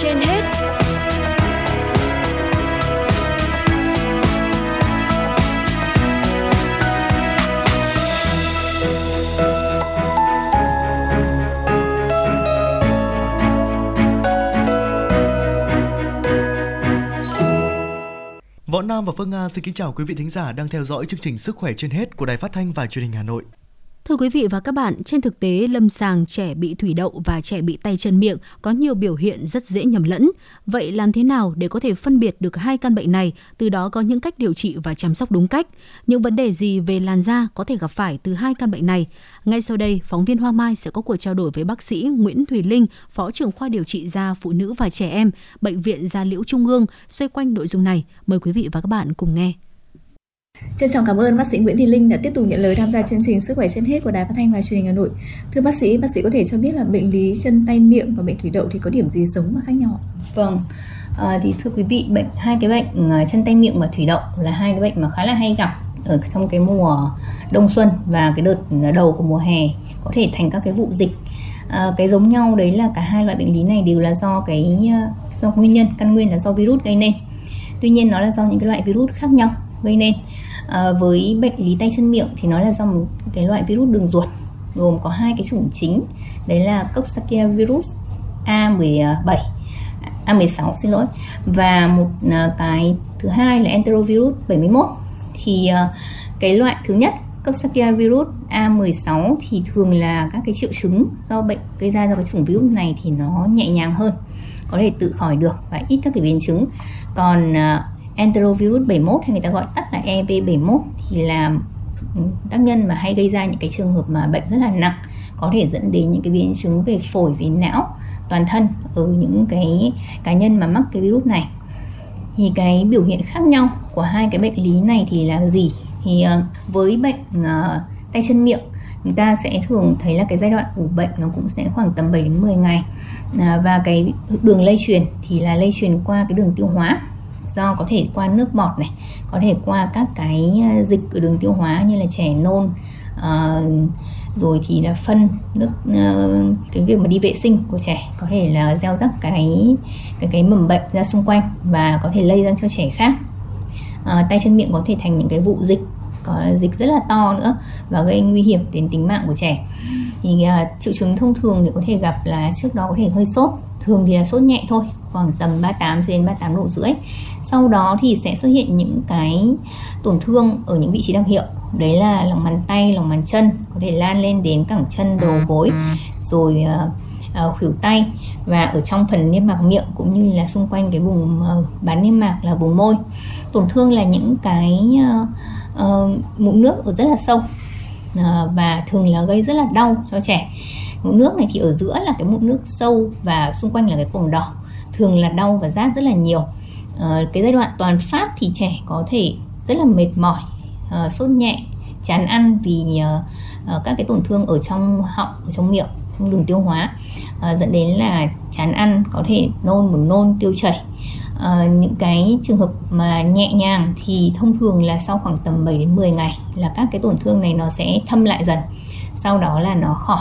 trên hết. Võ Nam và Phương Nga xin kính chào quý vị thính giả đang theo dõi chương trình Sức khỏe trên hết của Đài Phát thanh và Truyền hình Hà Nội. Thưa quý vị và các bạn, trên thực tế lâm sàng trẻ bị thủy đậu và trẻ bị tay chân miệng có nhiều biểu hiện rất dễ nhầm lẫn. Vậy làm thế nào để có thể phân biệt được hai căn bệnh này, từ đó có những cách điều trị và chăm sóc đúng cách? Những vấn đề gì về làn da có thể gặp phải từ hai căn bệnh này? Ngay sau đây, phóng viên Hoa Mai sẽ có cuộc trao đổi với bác sĩ Nguyễn Thùy Linh, Phó trưởng khoa điều trị da phụ nữ và trẻ em, Bệnh viện Da liễu Trung ương xoay quanh nội dung này. Mời quý vị và các bạn cùng nghe. Trân trọng cảm ơn bác sĩ Nguyễn Thùy Linh đã tiếp tục nhận lời tham gia chương trình Sức khỏe trên hết của Đài Phát thanh và Truyền hình Hà Nội. Thưa bác sĩ có thể cho biết là bệnh lý chân tay miệng và bệnh thủy đậu thì có điểm gì giống và khác nhau? Vâng, thì thưa quý vị, hai cái bệnh chân tay miệng và thủy đậu là hai cái bệnh mà khá là hay gặp ở trong cái mùa đông xuân và cái đợt đầu của mùa hè, có thể thành các cái vụ dịch. Cái giống nhau đấy là cả hai loại bệnh lý này đều là do nguyên nhân căn nguyên là do virus gây nên. Tuy nhiên nó là do những cái loại virus khác nhau gây nên. Với bệnh lý tay chân miệng thì nó là do một cái loại virus đường ruột, gồm có hai cái chủng chính, đấy là coxsackia virus A16 và một cái thứ hai là enterovirus 71. Thì cái loại thứ nhất, coxsackia virus A16, thì thường là các cái triệu chứng do bệnh gây ra do cái chủng virus này thì nó nhẹ nhàng hơn, có thể tự khỏi được và ít các cái biến chứng. Còn enterovirus 71 hay người ta gọi tắt là EV71 thì là tác nhân mà hay gây ra những cái trường hợp mà bệnh rất là nặng, có thể dẫn đến những cái biến chứng về phổi, về não, toàn thân ở những cái cá nhân mà mắc cái virus này. Thì cái biểu hiện khác nhau của hai cái bệnh lý này thì là gì? Thì với bệnh tay chân miệng, chúng ta sẽ thường thấy là cái giai đoạn ủ bệnh nó cũng sẽ khoảng tầm 7 đến 10 ngày. Và cái đường lây truyền thì là lây truyền qua cái đường tiêu hóa, do có thể qua nước bọt này, có thể qua các cái dịch ở đường tiêu hóa như là trẻ nôn, rồi thì là phân nước, cái việc mà đi vệ sinh của trẻ có thể là gieo rắc cái mầm bệnh ra xung quanh và có thể lây ra cho trẻ khác. Tay chân miệng có thể thành những cái vụ dịch, có dịch rất là to nữa và gây nguy hiểm đến tính mạng của trẻ. Thì triệu chứng thông thường thì có thể gặp là trước đó có thể hơi sốt, thường thì là sốt nhẹ thôi, khoảng tầm 38 đến 38,5 độ. Sau đó thì sẽ xuất hiện những cái tổn thương ở những vị trí đặc hiệu, đấy là lòng bàn tay, lòng bàn chân, có thể lan lên đến cẳng chân, đầu gối, rồi khuỷu tay và ở trong phần niêm mạc miệng cũng như là xung quanh cái vùng bán niêm mạc là vùng môi. Tổn thương là những cái mụn nước ở rất là sâu và thường là gây rất là đau cho trẻ. Mụn nước này thì ở giữa là cái mụn nước sâu và xung quanh là cái vùng đỏ, thường là đau và rát rất là nhiều. Cái giai đoạn toàn phát thì trẻ có thể rất là mệt mỏi, sốt nhẹ, chán ăn vì các cái tổn thương ở trong họng, ở trong miệng, trong đường tiêu hóa, dẫn đến là chán ăn, có thể nôn, buồn nôn, tiêu chảy. Những cái trường hợp mà nhẹ nhàng thì thông thường là sau khoảng tầm 7 đến 10 ngày là các cái tổn thương này nó sẽ thâm lại dần, sau đó là nó khỏi.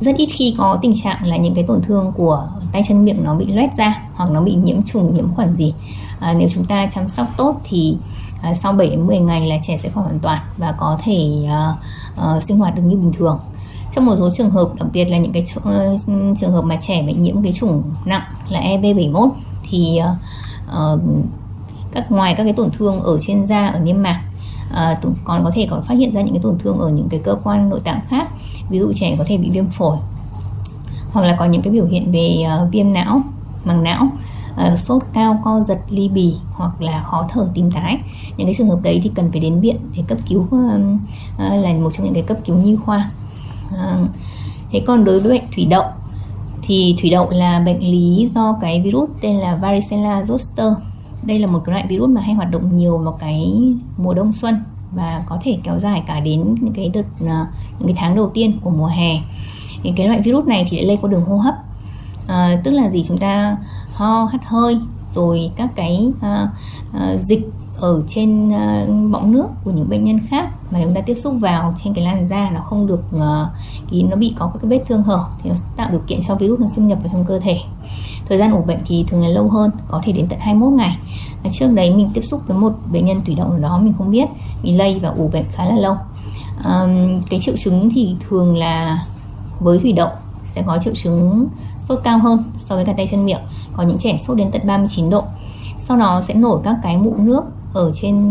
Rất ít khi có tình trạng là những cái tổn thương của tay chân miệng nó bị loét ra hoặc nó bị nhiễm trùng, nhiễm khuẩn gì. Nếu chúng ta chăm sóc tốt thì sau 7 đến 10 ngày là trẻ sẽ khỏi hoàn toàn và có thể sinh hoạt được như bình thường. Trong một số trường hợp, đặc biệt là những cái trường hợp mà trẻ bị nhiễm cái chủng nặng là EV71 thì ngoài các cái tổn thương ở trên da, ở niêm mạc, còn có thể còn phát hiện ra những cái tổn thương ở những cái cơ quan nội tạng khác. Ví dụ trẻ có thể bị viêm phổi hoặc là có những cái biểu hiện về viêm não, màng não, sốt cao, co giật, ly bì hoặc là khó thở, tím tái. Những cái trường hợp đấy thì cần phải đến viện để cấp cứu, là một trong những cái cấp cứu nhi khoa. Thế còn đối với bệnh thủy đậu thì thủy đậu là bệnh lý do cái virus tên là varicella zoster. Đây là một cái loại virus mà hay hoạt động nhiều vào cái mùa đông xuân và có thể kéo dài cả đến những cái tháng đầu tiên của mùa hè. Thì cái loại virus này thì lại lây qua đường hô hấp, tức là gì, chúng ta ho, hắt hơi, rồi các cái dịch ở trên bọng nước của những bệnh nhân khác mà chúng ta tiếp xúc vào trên cái làn da nó không được kín, nó bị có các cái vết thương hở thì nó tạo điều kiện cho virus nó xâm nhập vào trong cơ thể. Thời gian ủ bệnh thì thường là lâu hơn, có thể đến tận 21 ngày. Và trước đấy mình tiếp xúc với một bệnh nhân thủy đậu nào đó mình không biết, mình lây và ủ bệnh khá là lâu. Cái triệu chứng thì thường là với thủy đậu sẽ có triệu chứng sốt cao hơn so với cả tay chân miệng. Có những trẻ sốt đến tận 39 độ. Sau đó sẽ nổi các cái mụn nước ở trên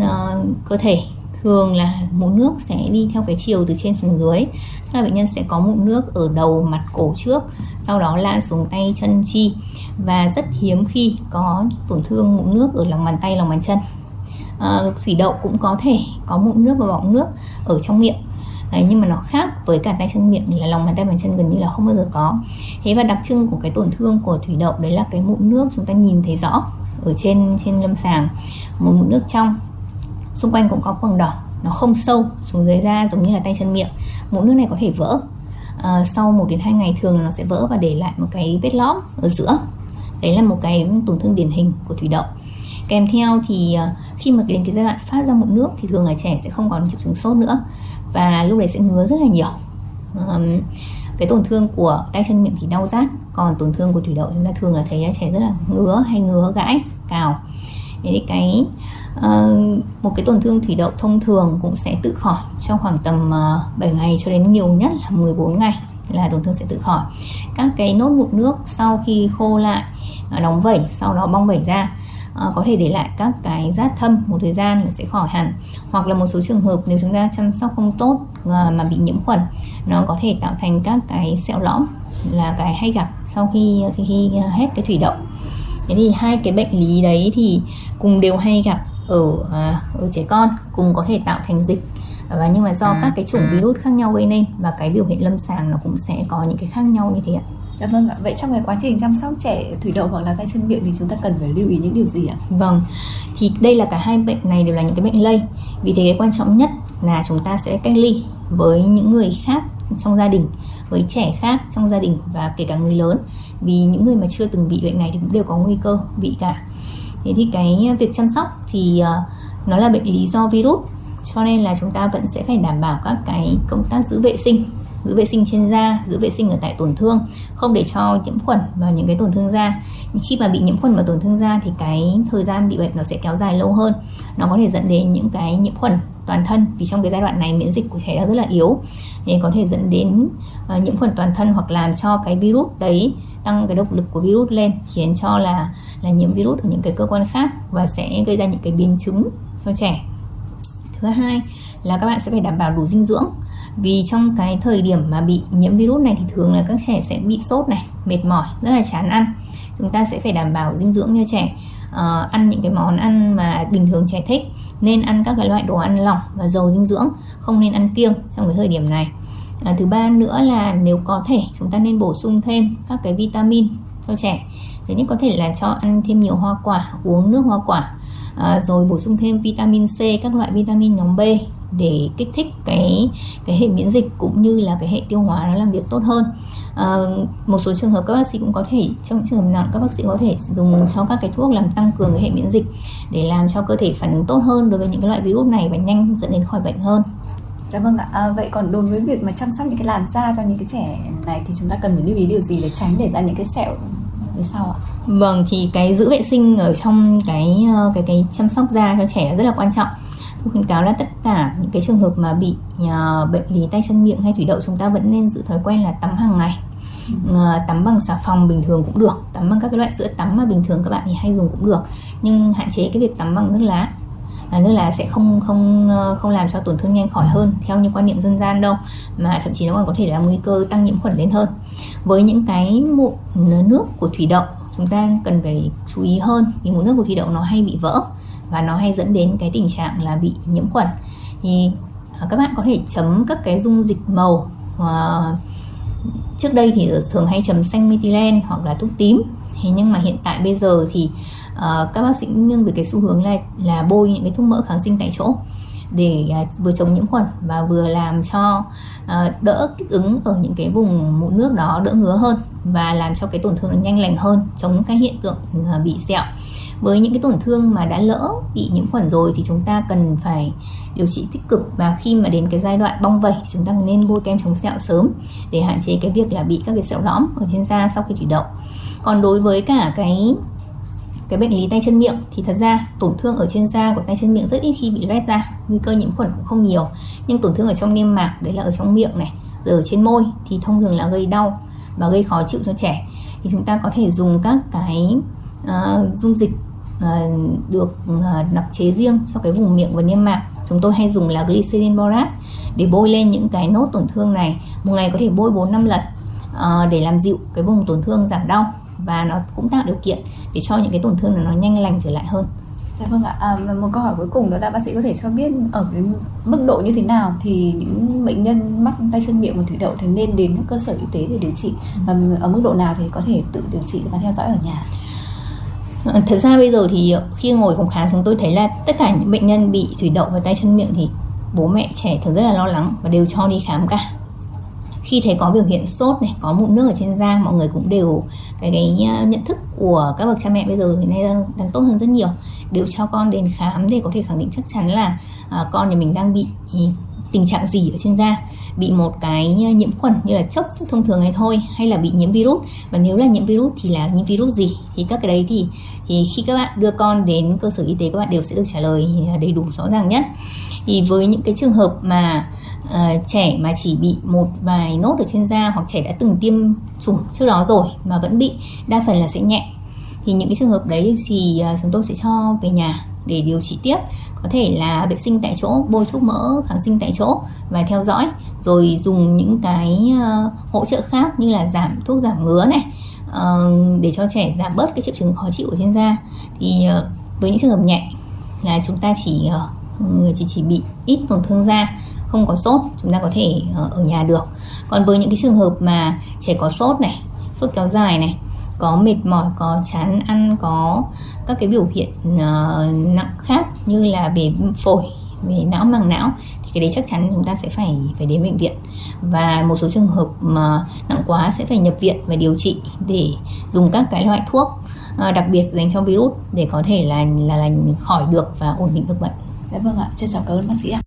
cơ thể. Thường là mụn nước sẽ đi theo cái chiều từ trên xuống dưới. Tức là bệnh nhân sẽ có mụn nước ở đầu, mặt, cổ trước, sau đó lan xuống tay, chân, chi. Và rất hiếm khi có tổn thương mụn nước ở lòng bàn tay, lòng bàn chân. Thủy đậu cũng có thể có mụn nước và bọng nước ở trong miệng. Đấy, nhưng mà nó khác với cả tay chân miệng là lòng bàn tay bàn chân gần như là không bao giờ có. Thế và đặc trưng của cái tổn thương của thủy đậu đấy là cái mụn nước chúng ta nhìn thấy rõ ở trên lâm sàng, một mụn nước trong, xung quanh cũng có quầng đỏ, nó không sâu xuống dưới da giống như là tay chân miệng. Mụn nước này có thể vỡ, sau 1-2 ngày thường nó sẽ vỡ và để lại một cái vết lõm ở giữa. Đấy là một cái tổn thương điển hình của thủy đậu. Kèm theo thì khi mà đến cái giai đoạn phát ra mụn nước thì thường là trẻ sẽ không còn triệu chứng sốt nữa, và lúc đấy sẽ ngứa rất là nhiều. Cái tổn thương của tay chân miệng thì đau rát, còn tổn thương của thủy đậu chúng ta thường là thấy trẻ rất là ngứa hay ngứa gãi, cào. Thế cái một cái tổn thương thủy đậu thông thường cũng sẽ tự khỏi trong khoảng tầm 7 ngày cho đến nhiều nhất là 14 ngày là tổn thương sẽ tự khỏi. Các cái nốt mụn nước sau khi khô lại, đóng vẩy, sau đó bong vẩy ra, có thể để lại các cái rát thâm một thời gian là sẽ khỏi hẳn. Hoặc là một số trường hợp nếu chúng ta chăm sóc không tốt mà bị nhiễm khuẩn, nó có thể tạo thành các cái sẹo lõm là cái hay gặp sau khi hết cái thủy đậu. Thế thì hai cái bệnh lý đấy thì cùng đều hay gặp ở trẻ con, cùng có thể tạo thành dịch, và nhưng mà do các cái chủng virus khác nhau gây nên, và cái biểu hiện lâm sàng nó cũng sẽ có những cái khác nhau như thế ạ. Dạ vâng ạ. Vậy trong cái quá trình chăm sóc trẻ thủy đậu hoặc là tay chân miệng thì chúng ta cần phải lưu ý những điều gì ạ? Vâng, thì đây là cả hai bệnh này đều là những cái bệnh lây. Vì thế cái quan trọng nhất là chúng ta sẽ cách ly với những người khác trong gia đình, với trẻ khác trong gia đình và kể cả người lớn. Vì những người mà chưa từng bị bệnh này thì cũng đều có nguy cơ bị cả. Thế thì cái việc chăm sóc thì nó là bệnh lý do virus, cho nên là chúng ta vẫn sẽ phải đảm bảo các cái công tác giữ vệ sinh trên da, giữ vệ sinh ở tại tổn thương, không để cho nhiễm khuẩn vào những cái tổn thương da. Khi mà bị nhiễm khuẩn vào tổn thương da thì cái thời gian bị bệnh nó sẽ kéo dài lâu hơn, nó có thể dẫn đến những cái nhiễm khuẩn toàn thân, vì trong cái giai đoạn này miễn dịch của trẻ đã rất là yếu, nên có thể dẫn đến nhiễm khuẩn toàn thân, hoặc làm cho cái virus đấy tăng cái độc lực của virus lên, khiến cho là nhiễm virus ở những cái cơ quan khác và sẽ gây ra những cái biến chứng cho trẻ. Thứ hai là các bạn sẽ phải đảm bảo đủ dinh dưỡng, vì trong cái thời điểm mà bị nhiễm virus này thì thường là các trẻ sẽ bị sốt này, mệt mỏi, rất là chán ăn. Chúng ta sẽ phải đảm bảo dinh dưỡng cho trẻ, ăn những cái món ăn mà bình thường trẻ thích, nên ăn các cái loại đồ ăn lỏng và giàu dinh dưỡng, không nên ăn kiêng trong cái thời điểm này. Thứ ba nữa là nếu có thể chúng ta nên bổ sung thêm các cái vitamin cho trẻ. Thứ nhất có thể là cho ăn thêm nhiều hoa quả, uống nước hoa quả, rồi bổ sung thêm vitamin C, các loại vitamin nhóm B để kích thích cái hệ miễn dịch cũng như là cái hệ tiêu hóa nó làm việc tốt hơn. Một số trường hợp các bác sĩ cũng có thể, trong trường hợp nặng các bác sĩ có thể dùng cho các cái thuốc làm tăng cường cái hệ miễn dịch để làm cho cơ thể phản ứng tốt hơn đối với những cái loại virus này và nhanh dẫn đến khỏi bệnh hơn. Dạ vâng ạ. Vậy còn đối với việc mà chăm sóc những cái làn da cho những cái trẻ này thì chúng ta cần phải lưu ý điều gì để tránh để ra những cái sẹo về sau ạ? Vâng, thì cái giữ vệ sinh ở trong cái chăm sóc da cho trẻ rất là quan trọng. Tôi khuyến cáo là tất cả những cái trường hợp mà bị bệnh lý tay chân miệng hay thủy đậu, chúng ta vẫn nên giữ thói quen là tắm hàng ngày. Tắm bằng xà phòng bình thường cũng được, tắm bằng các cái loại sữa tắm mà bình thường các bạn thì hay dùng cũng được, nhưng hạn chế cái việc tắm bằng nước lá. Nước lá sẽ không làm cho tổn thương nhanh khỏi hơn theo như quan niệm dân gian đâu, mà thậm chí nó còn có thể là nguy cơ tăng nhiễm khuẩn lên hơn. Với những cái mụn nước của thủy đậu, chúng ta cần phải chú ý hơn, vì mụn nước của thủy đậu nó hay bị vỡ và nó hay dẫn đến cái tình trạng là bị nhiễm khuẩn. Thì các bạn có thể chấm các cái dung dịch màu, trước đây thì thường hay chấm xanh metilen hoặc là thuốc tím. Thế nhưng mà hiện tại bây giờ thì các bác sĩ nghiêng về cái xu hướng là bôi những cái thuốc mỡ kháng sinh tại chỗ để vừa chống nhiễm khuẩn và vừa làm cho đỡ kích ứng ở những cái vùng mụn nước đó, đỡ ngứa hơn và làm cho cái tổn thương nó nhanh lành hơn, chống cái hiện tượng bị sẹo. Với những cái tổn thương mà đã lỡ bị nhiễm khuẩn rồi thì chúng ta cần phải điều trị tích cực, và khi mà đến cái giai đoạn bong vẩy thì chúng ta nên bôi kem chống sẹo sớm để hạn chế cái việc là bị các cái sẹo lõm ở trên da sau khi thủy đậu. Còn đối với cả cái bệnh lý tay chân miệng thì thật ra tổn thương ở trên da của tay chân miệng rất ít khi bị loét ra, nguy cơ nhiễm khuẩn cũng không nhiều, nhưng tổn thương ở trong niêm mạc, đấy là ở trong miệng này, rồi ở trên môi thì thông thường là gây đau và gây khó chịu cho trẻ. Thì chúng ta có thể dùng các cái dung dịch được đặc chế riêng cho cái vùng miệng và niêm mạc. Chúng tôi hay dùng là glycerin borat để bôi lên những cái nốt tổn thương này. Một ngày có thể bôi 4-5 lần để làm dịu cái vùng tổn thương, giảm đau, và nó cũng tạo điều kiện để cho những cái tổn thương này nó nhanh lành trở lại hơn. Dạ vâng ạ. Một câu hỏi cuối cùng đó là bác sĩ có thể cho biết ở cái mức độ như thế nào thì những bệnh nhân mắc tay chân miệng và thủy đậu thì nên đến các cơ sở y tế để điều trị, và ở mức độ nào thì có thể tự điều trị và theo dõi ở nhà? Thật ra bây giờ thì khi ngồi phòng khám chúng tôi thấy là tất cả những bệnh nhân bị thủy đậu và tay chân miệng thì bố mẹ trẻ thường rất là lo lắng và đều cho đi khám cả. Khi thấy có biểu hiện sốt này, có mụn nước ở trên da, mọi người cũng đều cái nhận thức của các bậc cha mẹ bây giờ thì nay đang tốt hơn rất nhiều, đều cho con đến khám để có thể khẳng định chắc chắn là con nhà mình đang bị tình trạng gì ở trên da, bị một cái nhiễm khuẩn như là chốc thông thường hay thôi, hay là bị nhiễm virus, và nếu là nhiễm virus thì là nhiễm virus gì. Thì các cái đấy thì khi các bạn đưa con đến cơ sở y tế, các bạn đều sẽ được trả lời đầy đủ rõ ràng nhất. Thì với những cái trường hợp mà trẻ mà chỉ bị một vài nốt ở trên da, hoặc trẻ đã từng tiêm chủng trước đó rồi mà vẫn bị, đa phần là sẽ nhẹ, thì những cái trường hợp đấy thì chúng tôi sẽ cho về nhà để điều trị tiếp. Có thể là vệ sinh tại chỗ, bôi thuốc mỡ kháng sinh tại chỗ và theo dõi, rồi dùng những cái hỗ trợ khác như là giảm thuốc giảm ngứa này để cho trẻ giảm bớt cái triệu chứng khó chịu ở trên da. Thì với những trường hợp nhẹ là chúng ta chỉ bị ít tổn thương da, không có sốt, chúng ta có thể ở nhà được. Còn với những cái trường hợp mà trẻ có sốt này, sốt kéo dài này, có mệt mỏi, có chán ăn, có các cái biểu hiện nặng khác như là về phổi, về não, màng não, thì cái đấy chắc chắn chúng ta sẽ phải đến bệnh viện. Và một số trường hợp mà nặng quá sẽ phải nhập viện và điều trị để dùng các cái loại thuốc đặc biệt dành cho virus để có thể là khỏi được và ổn định được bệnh. Dạ vâng ạ, xin cảm ơn bác sĩ ạ.